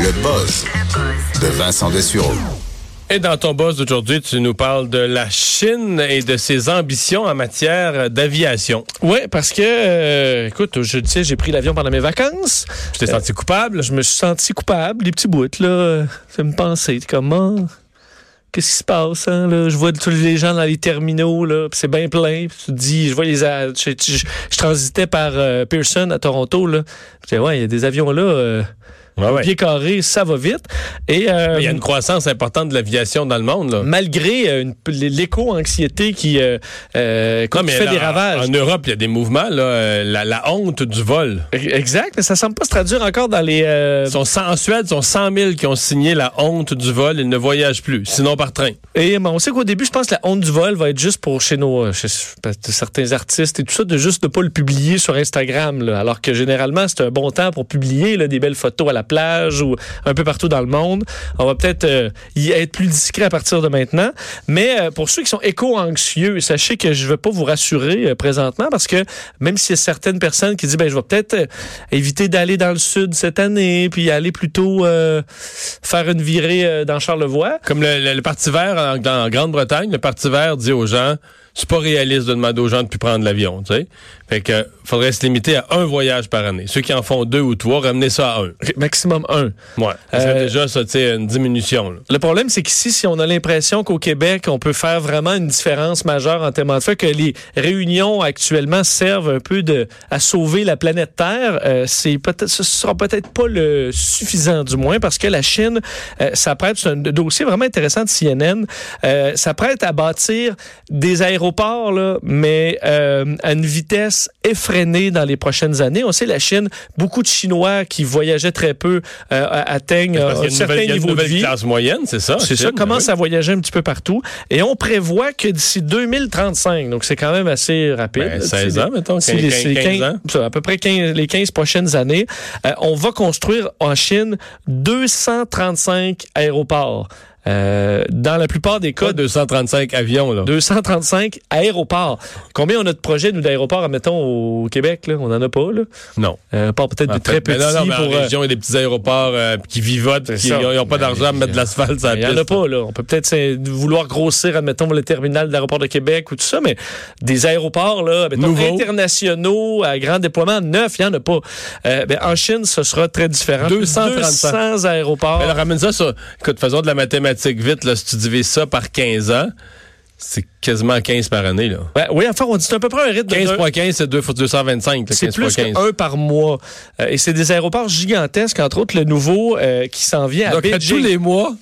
Le buzz de Vincent Dessureau. Et dans ton buzz d'aujourd'hui, tu nous parles de la Chine et de ses ambitions en matière d'aviation. Oui, parce que, écoute, j'ai pris l'avion pendant mes vacances. Tu t'es senti coupable? Je me suis senti coupable. Les petits bouts, là, ça me pensait, comment... Qu'est-ce qui se passe, hein, là? Je vois tous les gens dans les terminaux, là, pis c'est bien plein. Pis tu te dis, je vois les... Je transitais par Pearson à Toronto, là. Pis ouais, il y a des avions, là... Pieds carrés, ça va vite. Et il y a une croissance importante de l'aviation dans le monde, là. Malgré l'éco-anxiété qui fait des ravages. En Europe, il y a des mouvements, là, la honte du vol. Exact, mais ça semble pas se traduire encore dans les... En Suède, ils sont 100 000 qui ont signé la honte du vol. Ils ne voyagent plus, sinon par train. Et on sait qu'au début, je pense que la honte du vol va être juste pour chez certains artistes et tout ça, de juste ne pas le publier sur Instagram, là, alors que généralement, c'est un bon temps pour publier là, des belles photos à la plage ou un peu partout dans le monde. On va peut-être y être plus discret à partir de maintenant. Mais pour ceux qui sont éco-anxieux, sachez que je ne vais pas vous rassurer présentement parce que même s'il y a certaines personnes qui disent je vais peut-être éviter d'aller dans le sud cette année puis aller plutôt faire une virée dans Charlevoix. Comme le Parti vert en Grande-Bretagne, le Parti vert dit aux gens c'est pas réaliste de demander aux gens de plus prendre l'avion, tu sais. Fait que faudrait se limiter à un voyage par année. Ceux qui en font 2 ou 3, ramenez ça à 1. Maximum 1. Ouais. C'est déjà ça, tu sais, une diminution, là. Le problème, c'est qu'ici, si on a l'impression qu'au Québec, on peut faire vraiment une différence majeure en termes de fait que les réunions actuellement servent un peu à sauver la planète Terre, ce sera peut-être pas le suffisant, du moins, parce que la Chine s'apprête, c'est un dossier vraiment intéressant de CNN, s'apprête à bâtir des aéroports, là, mais à une vitesse effrénée dans les prochaines années. On sait, la Chine, beaucoup de Chinois qui voyageient très peu atteignent un certain niveau de vie. Classe moyenne, c'est ça? C'est ça, commence à voyager un petit peu partout. Et on prévoit que d'ici 2035, donc c'est quand même assez rapide. 16 ans, mettons, 15 ans. À peu près les 15 prochaines années, on va construire en Chine 235 aéroports. Dans la plupart des cas... 235 avions, là. 235 aéroports. Combien on a de projets, nous, d'aéroports, admettons, au Québec, là? On n'en a pas, là? Non. Pas peut-être des très petits... Non, pour la région, il y a des petits aéroports qui vivotent, qui n'ont pas d'argent à mettre de l'asphalte sur la piste. Il n'y en a pas, là. On peut peut-être vouloir grossir, admettons, le terminal de l'aéroport de Québec ou tout ça, mais des aéroports, là, admettons, internationaux, à grand déploiement, 9, il n'y en a pas. En Chine, ce sera très différent. 200 aéroports. Alors, ramène ça sur... Écoute, faisons de la mathématique vite, là, si tu divises ça par 15 ans, c'est quasiment 15 par année, là. Ben, oui, enfin, on dit c'est à peu près un rythme de... 15 fois 15, c'est 225. Là, c'est plus qu'un par mois. Et c'est des aéroports gigantesques, entre autres le nouveau qui s'en vient à Beijing. Donc, à tous les mois...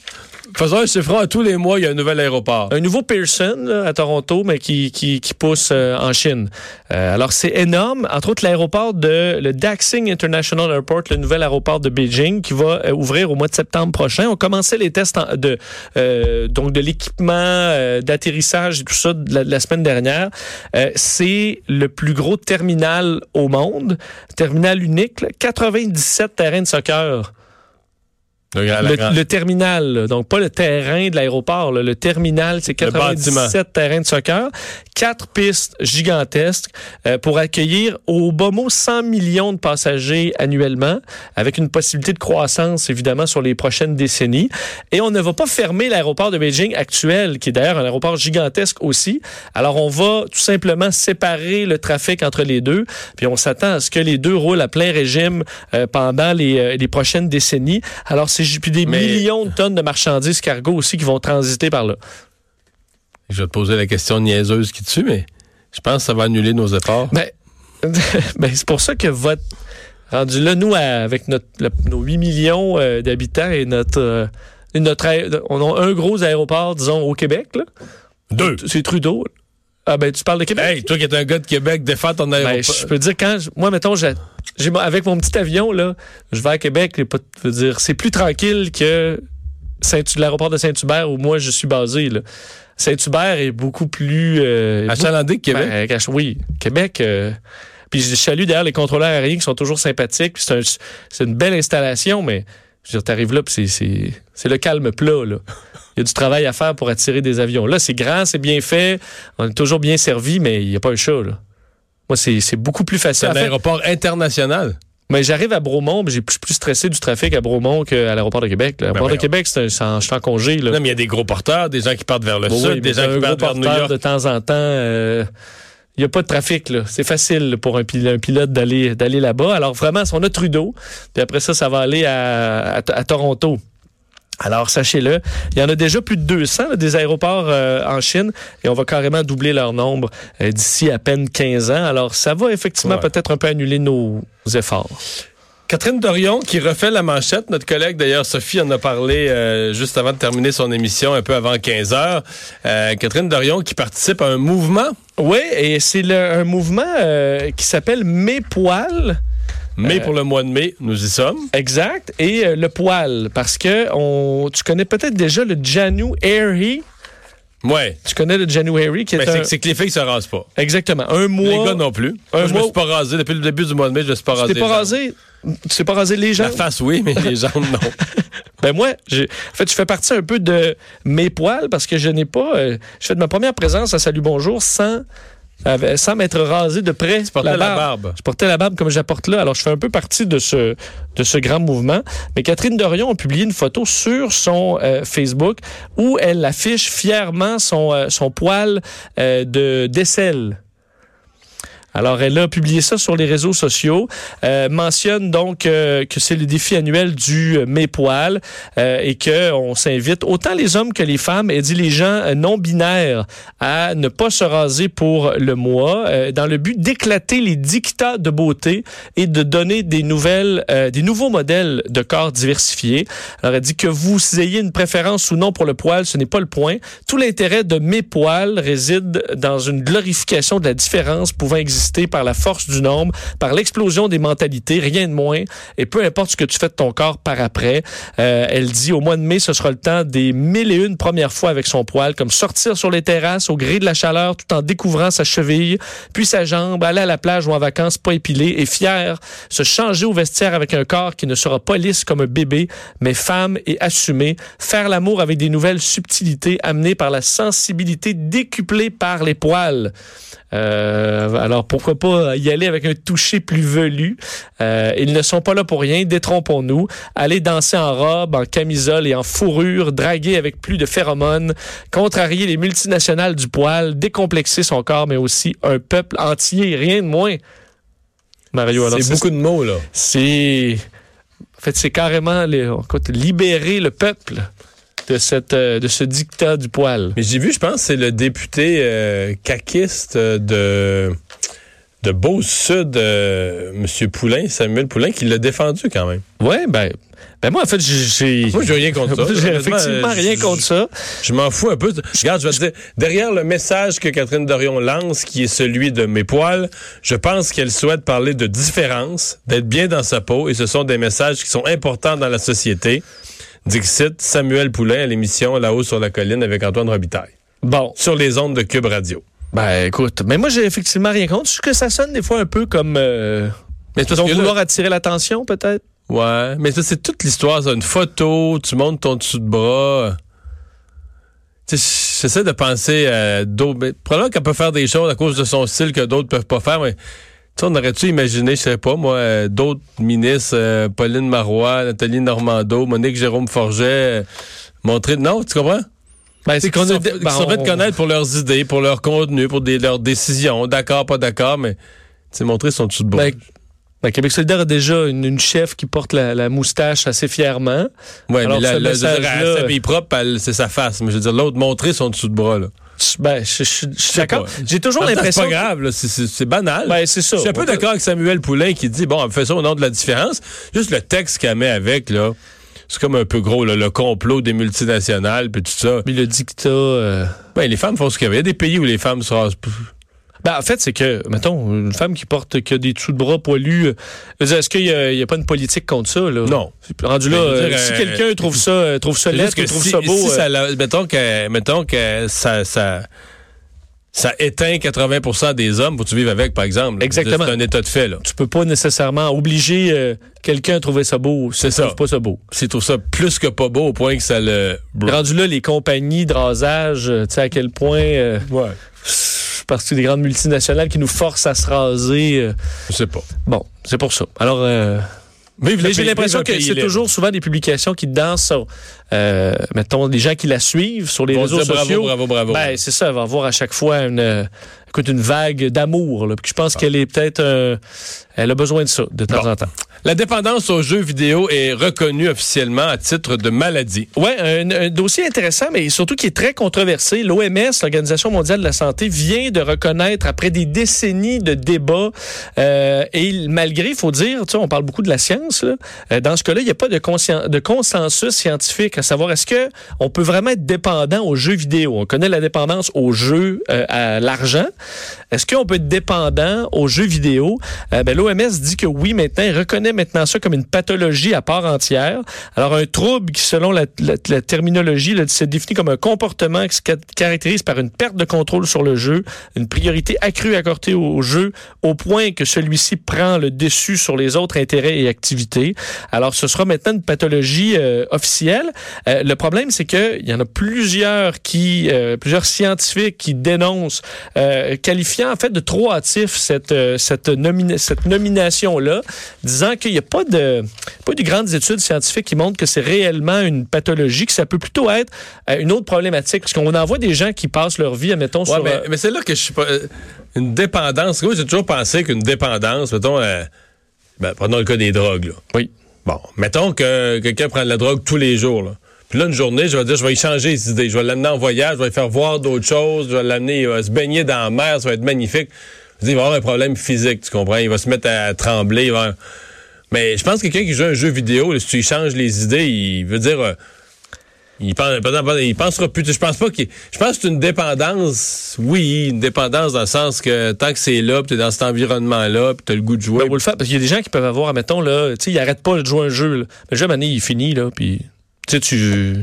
Faisons un chiffre, à tous les mois, il y a un nouvel aéroport. Un nouveau Pearson là, à Toronto, mais qui pousse en Chine. Alors, c'est énorme. Entre autres, le Daxing International Airport, le nouvel aéroport de Beijing, qui va ouvrir au mois de septembre prochain. On commençait les tests de l'équipement, d'atterrissage et tout ça de la semaine dernière. C'est le plus gros terminal au monde. Terminal unique, là, 97 terrains de soccer. Le terminal, là. Donc pas le terrain de l'aéroport, là. Le terminal, c'est 97 terrains de soccer, 4 pistes gigantesques pour accueillir au bas mot 100 millions de passagers annuellement, avec une possibilité de croissance évidemment sur les prochaines décennies. Et on ne va pas fermer l'aéroport de Beijing actuel, qui est d'ailleurs un aéroport gigantesque aussi. Alors on va tout simplement séparer le trafic entre les deux, puis on s'attend à ce que les deux roulent à plein régime pendant les prochaines décennies. Alors puis millions de tonnes de marchandises cargo aussi qui vont transiter par là. Je vais te poser la question niaiseuse qui tue, mais je pense que ça va annuler nos efforts. Ben c'est pour ça que votre... Rendu là, nous, avec nos 8 millions d'habitants et on a un gros aéroport, disons, au Québec. Là. 2. C'est Trudeau. Ah ben tu parles de Québec. Hey, toi qui es un gars de Québec, défends ton aéroport. Je peux dire, moi, mettons, avec mon petit avion, là, je vais à Québec, je veux dire, c'est plus tranquille que l'aéroport de Saint-Hubert où moi je suis basé, là. Saint-Hubert est beaucoup plus... achalandé que Québec? Ben, oui, Québec... Puis je salue d'ailleurs les contrôleurs aériens qui sont toujours sympathiques. Puis c'est une belle installation, mais je veux dire, t'arrives là, puis c'est le calme plat, là. Il y a du travail à faire pour attirer des avions. Là, c'est grand, c'est bien fait, on est toujours bien servi, mais il n'y a pas un chat, là. Moi, c'est beaucoup plus facile. C'est un aéroport international. Mais j'arrive à Bromont, mais je suis plus stressé du trafic à Bromont qu'à l'aéroport de Québec. L'aéroport de Québec, je suis en congé, là. Non, mais il y a des gros porteurs, des gens qui partent vers le sud, oui, des gens qui partent vers New York. De temps en temps... il n'y a pas de trafic, là. C'est facile pour un pilote d'aller là-bas. Alors vraiment, on a Trudeau, puis après ça, ça va aller à Toronto. Alors sachez-le, il y en a déjà plus de 200 là, des aéroports en Chine, et on va carrément doubler leur nombre d'ici à peine 15 ans. Alors ça va effectivement peut-être un peu annuler nos efforts. Catherine Dorion qui refait la manchette. Notre collègue, d'ailleurs, Sophie, en a parlé juste avant de terminer son émission, un peu avant 15 heures. Catherine Dorion qui participe à un mouvement. Oui, et c'est un mouvement qui s'appelle « Mes poils ». Mais pour le mois de mai, nous y sommes. Exact. Et le poil, parce que tu connais peut-être déjà le January. Ouais. Tu connais le January qui est c'est que les filles se rasent pas. Exactement. Un mois. Les gars non plus. Je me suis pas rasé. Depuis le début du mois de mai, je me suis pas rasé. Tu t'es pas rasé les jambes? La face, oui, mais les jambes, non. Ben moi, en fait, je fais partie un peu de mes poils parce que je n'ai pas... je fais de ma première présence à Salut Bonjour sans m'être rasé de près. Tu portais la barbe. Je portais la barbe comme j'apporte là. Alors, je fais un peu partie de ce grand mouvement. Mais Catherine Dorion a publié une photo sur son Facebook où elle affiche fièrement son poil d'aisselle. Alors, elle a publié ça sur les réseaux sociaux, mentionne donc que c'est le défi annuel du Mes Poils et qu'on s'invite autant les hommes que les femmes, et dit les gens non-binaires à ne pas se raser pour le mois, dans le but d'éclater les diktats de beauté et de donner des nouveaux modèles de corps diversifiés. Alors, elle dit que vous ayez une préférence ou non pour le poil, ce n'est pas le point. Tout l'intérêt de Mes Poils réside dans une glorification de la différence pouvant exister par la force du nombre, par l'explosion des mentalités, rien de moins, et peu importe ce que tu fais de ton corps par après. Elle dit, au mois de mai, ce sera le temps des 1001 premières fois avec son poil, comme sortir sur les terrasses au gré de la chaleur tout en découvrant sa cheville, puis sa jambe, aller à la plage ou en vacances pas épilée et fière, se changer au vestiaire avec un corps qui ne sera pas lisse comme un bébé, mais femme et assumée, faire l'amour avec des nouvelles subtilités amenées par la sensibilité décuplée par les poils. Alors, pourquoi pas y aller avec un toucher plus velu? Ils ne sont pas là pour rien, détrompons-nous. Aller danser en robe, en camisole et en fourrure, draguer avec plus de phéromones, contrarier les multinationales du poil, décomplexer son corps, mais aussi un peuple entier, rien de moins. Mario, alors c'est beaucoup de mots, là. En fait, c'est carrément libérer le peuple de ce dictat du poil. Mais j'ai vu, je pense, c'est le député caquiste de Beau-Sud, M. Poulin, Samuel Poulin, qui l'a défendu quand même. Oui, ben moi, en fait, moi, j'ai rien contre ça. J'ai effectivement rien contre ça. Je m'en fous un peu. Regarde, je vais te dire, derrière le message que Catherine Dorion lance, qui est celui de mes poils, je pense qu'elle souhaite parler de différence, d'être bien dans sa peau, et ce sont des messages qui sont importants dans la société. Dixit, Samuel Poulin à l'émission Là-haut sur la colline avec Antoine Robitaille. Bon. Sur les ondes de Cube Radio. Ben, écoute, mais moi, j'ai effectivement rien contre. Parce que ça sonne des fois un peu comme... mais parce que vouloir attirer l'attention, peut-être? Ouais, mais ça, c'est toute l'histoire. Ça. Une photo, tu montes ton dessous de bras. Tu sais, j'essaie de penser à d'autres... Mais probablement qu'elle peut faire des choses à cause de son style que d'autres peuvent pas faire, mais... On aurait-tu imaginé, je sais pas, moi, d'autres ministres, Pauline Marois, Nathalie Normandot, Monique-Jérôme-Forget, montrer... Non, tu comprends? Ben, c'est qu'on sont fait connaître pour leurs idées, pour leur contenu, pour leurs décisions. D'accord, pas d'accord, mais c'est montrer son dessous de bras. Ben, Québec solidaire a déjà une chef qui porte la moustache assez fièrement. Oui, mais là, elle s'habille propre, c'est sa face. Mais je veux dire, l'autre, montrer son dessous de bras, là. Ben, je suis d'accord. Pas. J'ai toujours l'impression... C'est pas grave, là. C'est banal. Ben, c'est ça. Je suis un peu d'accord avec Samuel Poulin qui dit, bon, fais ça au nom de la différence. Juste le texte qu'elle met avec, là, c'est comme un peu gros, là, le complot des multinationales puis tout ça. Mais le dictat... Ben, les femmes font ce qu'il y a. Il y a des pays où les femmes se rasent... Ben, en fait, c'est que, mettons, une femme qui a des dessous de bras poilus, est-ce qu'il n'y a pas une politique contre ça, là? Non. Rendu là, si quelqu'un trouve ça laid, ça beau... Si mettons que ça éteint 80% des hommes, faut-tu vivre avec, par exemple. Exactement. C'est un état de fait, là. Tu peux pas nécessairement obliger quelqu'un à trouver ça beau. C'est ça. Trouve pas ça beau. S'il trouve ça plus que pas beau, au point que ça le... Rendu là, les compagnies de rasage, tu sais à quel point... ouais. Partie des grandes multinationales qui nous forcent à se raser. Je sais pas. Bon, c'est pour ça. Alors, mais j'ai l'impression que c'est toujours souvent des publications qui dedans sont, mettons, des gens qui la suivent sur les réseaux sociaux. Bravo. Ben, c'est ça, elle va avoir à chaque fois une vague d'amour. Là, je pense qu'elle est peut-être... elle a besoin de ça, de temps en temps. La dépendance aux jeux vidéo est reconnue officiellement à titre de maladie. Oui, un dossier intéressant, mais surtout qui est très controversé. L'OMS, l'Organisation mondiale de la santé, vient de reconnaître, après des décennies de débats, et malgré, il faut dire, on parle beaucoup de la science, là, dans ce cas-là, il n'y a pas de consensus scientifique, à savoir est-ce que on peut vraiment être dépendant aux jeux vidéo? On connaît la dépendance aux jeux, à l'argent. Est-ce qu'on peut être dépendant aux jeux vidéo? L'OMS dit que oui, maintenant, il reconnaît maintenant ça comme une pathologie à part entière. Alors, un trouble qui, selon la terminologie, se définit comme un comportement qui se caractérise par une perte de contrôle sur le jeu, une priorité accrue accordée au jeu, au point que celui-ci prend le dessus sur les autres intérêts et activités. Alors, ce sera maintenant une pathologie officielle. Le problème, c'est qu'il y en a plusieurs scientifiques qui dénoncent, qualifiant en fait de trop hâtif cette nomination-là, disant qu'il n'y a pas de grandes études scientifiques qui montrent que c'est réellement une pathologie, que ça peut plutôt être une autre problématique. Parce qu'on en voit des gens qui passent leur vie, admettons, sur... Mais c'est là que je suis pas... Une dépendance... Moi, j'ai toujours pensé qu'une dépendance, mettons... prenons le cas des drogues, là. Oui. Bon, mettons que quelqu'un prend de la drogue tous les jours, là. Puis là, une journée, je vais dire, je vais y changer les idées. Je vais l'amener en voyage, je vais lui faire voir d'autres choses, je vais l'amener se baigner dans la mer, ça va être magnifique. Il va avoir un problème physique, tu comprends? Il va se mettre à trembler. Mais je pense que quelqu'un qui joue à un jeu vidéo, si tu lui changes les idées, il veut dire... il pensera plus. Je pense que c'est une dépendance, oui, une dépendance dans le sens que tant que c'est là, tu es dans cet environnement-là, puis tu as le goût de jouer. Ben, on peut le faire, parce qu'il y a des gens qui peuvent avoir, admettons, là, tu sais, ils n'arrêtent pas de jouer un jeu. Là. Le jeu, à un moment donné, il finit, là, puis tu sais,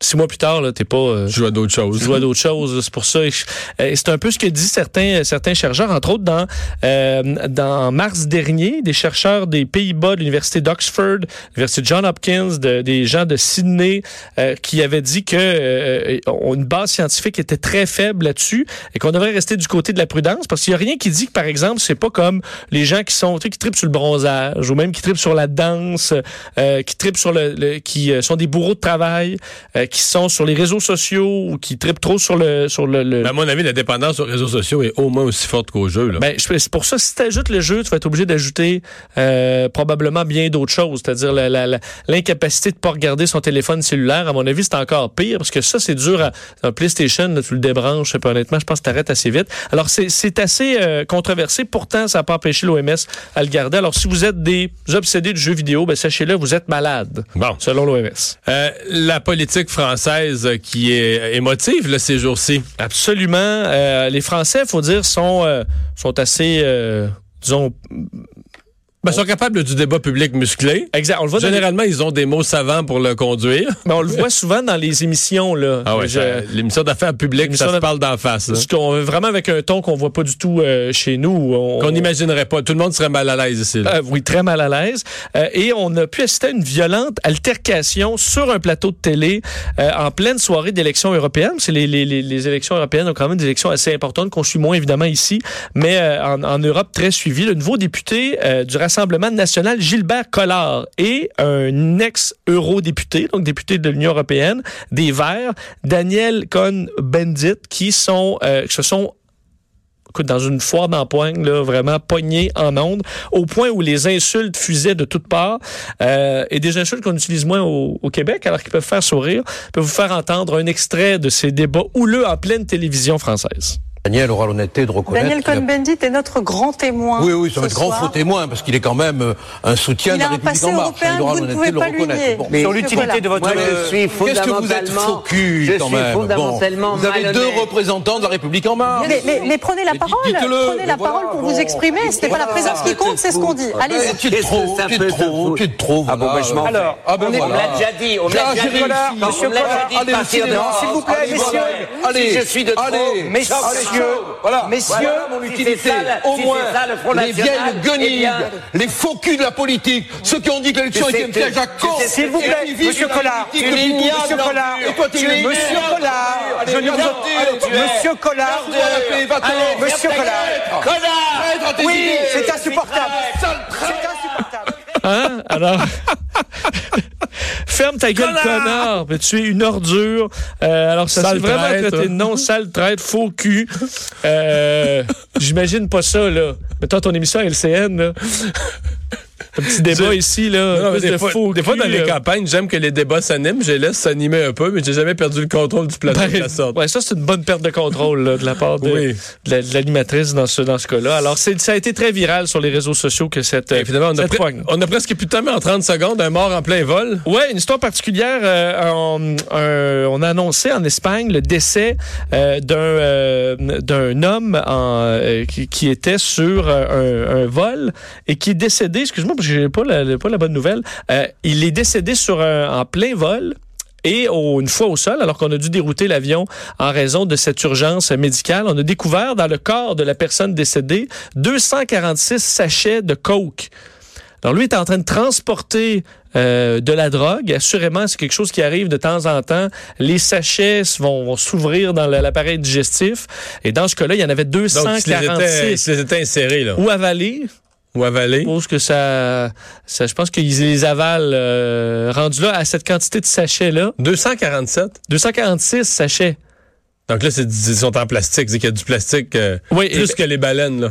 6 mois plus tard, là, t'es pas... tu joues à d'autres choses. C'est pour ça. C'est un peu ce que disent certains chercheurs, entre autres, dans mars dernier, des chercheurs des Pays-Bas, de l'Université d'Oxford, l'Université John Hopkins, des gens de Sydney, qui avaient dit que une base scientifique était très faible là-dessus et qu'on devrait rester du côté de la prudence parce qu'il n'y a rien qui dit que, par exemple, c'est pas comme les gens qui trippent sur le bronzage ou même qui trippent sur la danse, qui trippent sur qui sont des bourreaux de travail, qui sont sur les réseaux sociaux ou qui trippent trop sur le... Ben à mon avis, la dépendance aux réseaux sociaux est au moins aussi forte qu'au jeu. Là. Ben, c'est pour ça, si tu ajoutes le jeu, tu vas être obligé d'ajouter probablement bien d'autres choses, c'est-à-dire l'incapacité de ne pas regarder son téléphone cellulaire. À mon avis, c'est encore pire parce que ça, c'est dur. Un PlayStation, là, tu le débranches, honnêtement, je pense que tu arrêtes assez vite. Alors, c'est assez controversé. Pourtant, ça n'a pas empêché l'OMS à le garder. Alors, si vous êtes des obsédés de jeux vidéo, ben, sachez-le, vous êtes malade, selon l'OMS. La politique française qui est émotive là, ces jours-ci. Absolument. Les Français, il faut dire, sont assez, disons... Ben, ils sont capables du débat public musclé. Exact. On le voit généralement, ils ont des mots savants pour le conduire. Mais on le voit souvent dans les émissions. Là. Ah ouais, l'émission d'affaires publiques, ça se parle d'en face. Vraiment avec un ton qu'on voit pas du tout chez nous. Qu'on n'imaginerait pas. Tout le monde serait mal à l'aise ici. Là. Oui, très mal à l'aise. Et on a pu assister à une violente altercation sur un plateau de télé en pleine soirée d'élections européennes. C'est les élections européennes ont quand même des élections assez importantes qu'on suit moins évidemment ici, mais en Europe très suivies. Le nouveau député du Rassemblement national, Gilbert Collard, et un ex-eurodéputé, donc député de l'Union européenne, des Verts, Daniel Cohn-Bendit, qui se sont dans une foire d'empoigne, là, vraiment pognée en ondes, au point où les insultes fusaient de toutes parts, et des insultes qu'on utilise moins au Québec, alors qu'ils peuvent faire sourire. Je peux vous faire entendre un extrait de ces débats houleux en pleine télévision française. Daniel aura l'honnêteté de reconnaître... Daniel Cohn-Bendit est notre grand témoin. Oui, oui, c'est notre grand faux témoin, parce qu'il est quand même un soutien de la République en marche. Il aura l'honnêteté de le reconnaître. Bon. Sur l'utilité de votre... Qu'est-ce que vous êtes faux cul, quand même. Je suis fondamentalement malhonnête. Vous avez deux représentants de la République en marche. Mais prenez la parole. Prenez la parole pour vous exprimer. Ce n'est pas la présence qui compte, c'est ce qu'on dit. Allez-y. Tu te trouves. Ah bon, alors, on l'a déjà dit. On l'a déjà dit. Monsieur Collard, s'il vous plaît, messieurs. Je suis de trop, messieurs, mon utilité, au moins, les vieilles guenilles, les faux culs de la politique, ceux qui ont dit que l'élection était un piège à con. S'il vous plaît, monsieur Collard, monsieur Collard, oui, c'est insupportable, Hein? Alors, ferme ta gueule, connard. Tu es une ordure. Alors, ça c'est vraiment traite, non, sale traite, faux cul. J'imagine pas ça, là. Mais toi, ton émission à LCN, là. Un petit débat ici, là. Non, des fois, dans les campagnes, j'aime que les débats s'animent. Je les laisse s'animer un peu, mais j'ai jamais perdu le contrôle du plateau de la sorte. Ouais, ça, c'est une bonne perte de contrôle là, de la part de l'animatrice dans ce cas-là. Alors, ça a été très viral sur les réseaux sociaux que cette... Évidemment, on a presque plus de temps, mais en 30 secondes, un mort en plein vol. Oui, une histoire particulière. On a annoncé en Espagne le décès d'un homme qui était sur un vol et qui est décédé, excuse-moi, parce que je n'ai pas la bonne nouvelle. Il est décédé sur en plein vol et une fois au sol, alors qu'on a dû dérouter l'avion en raison de cette urgence médicale. On a découvert dans le corps de la personne décédée 246 sachets de coke. Alors lui est en train de transporter de la drogue. Assurément, c'est quelque chose qui arrive de temps en temps. Les sachets vont s'ouvrir dans l'appareil digestif. Et dans ce cas-là, il y en avait 246. Donc, ils les étaient insérés, là. Ou avalés. Je pense que ça je pense qu'ils les avalent rendus là à cette quantité de sachets-là. 246 sachets. Donc là, ils sont en plastique. C'est qu'il y a du plastique plus que les baleines, là.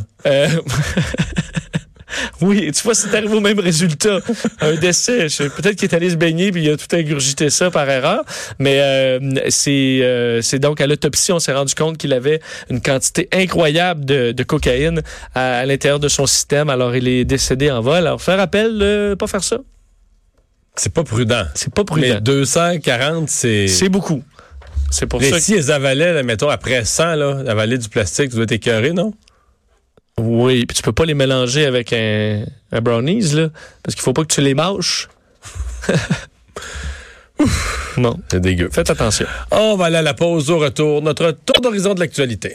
Oui, tu vois, c'est arrivé au même résultat. Un décès. Peut-être qu'il est allé se baigner puis il a tout ingurgité ça par erreur. Mais c'est donc à l'autopsie, on s'est rendu compte qu'il avait une quantité incroyable de cocaïne à l'intérieur de son système. Alors, il est décédé en vol. Alors, faire appel, pas faire ça. C'est pas prudent. Mais 240, c'est beaucoup. C'est pour ça. Si ils avalaient, là, mettons, après 100, là, avaler du plastique, tu dois être écœuré, non? Oui, puis tu peux pas les mélanger avec un brownies, là, parce qu'il faut pas que tu les mâches. Ouf, non, c'est dégueu. Faites attention. On va aller à la pause. Au retour, notre tour d'horizon de l'actualité.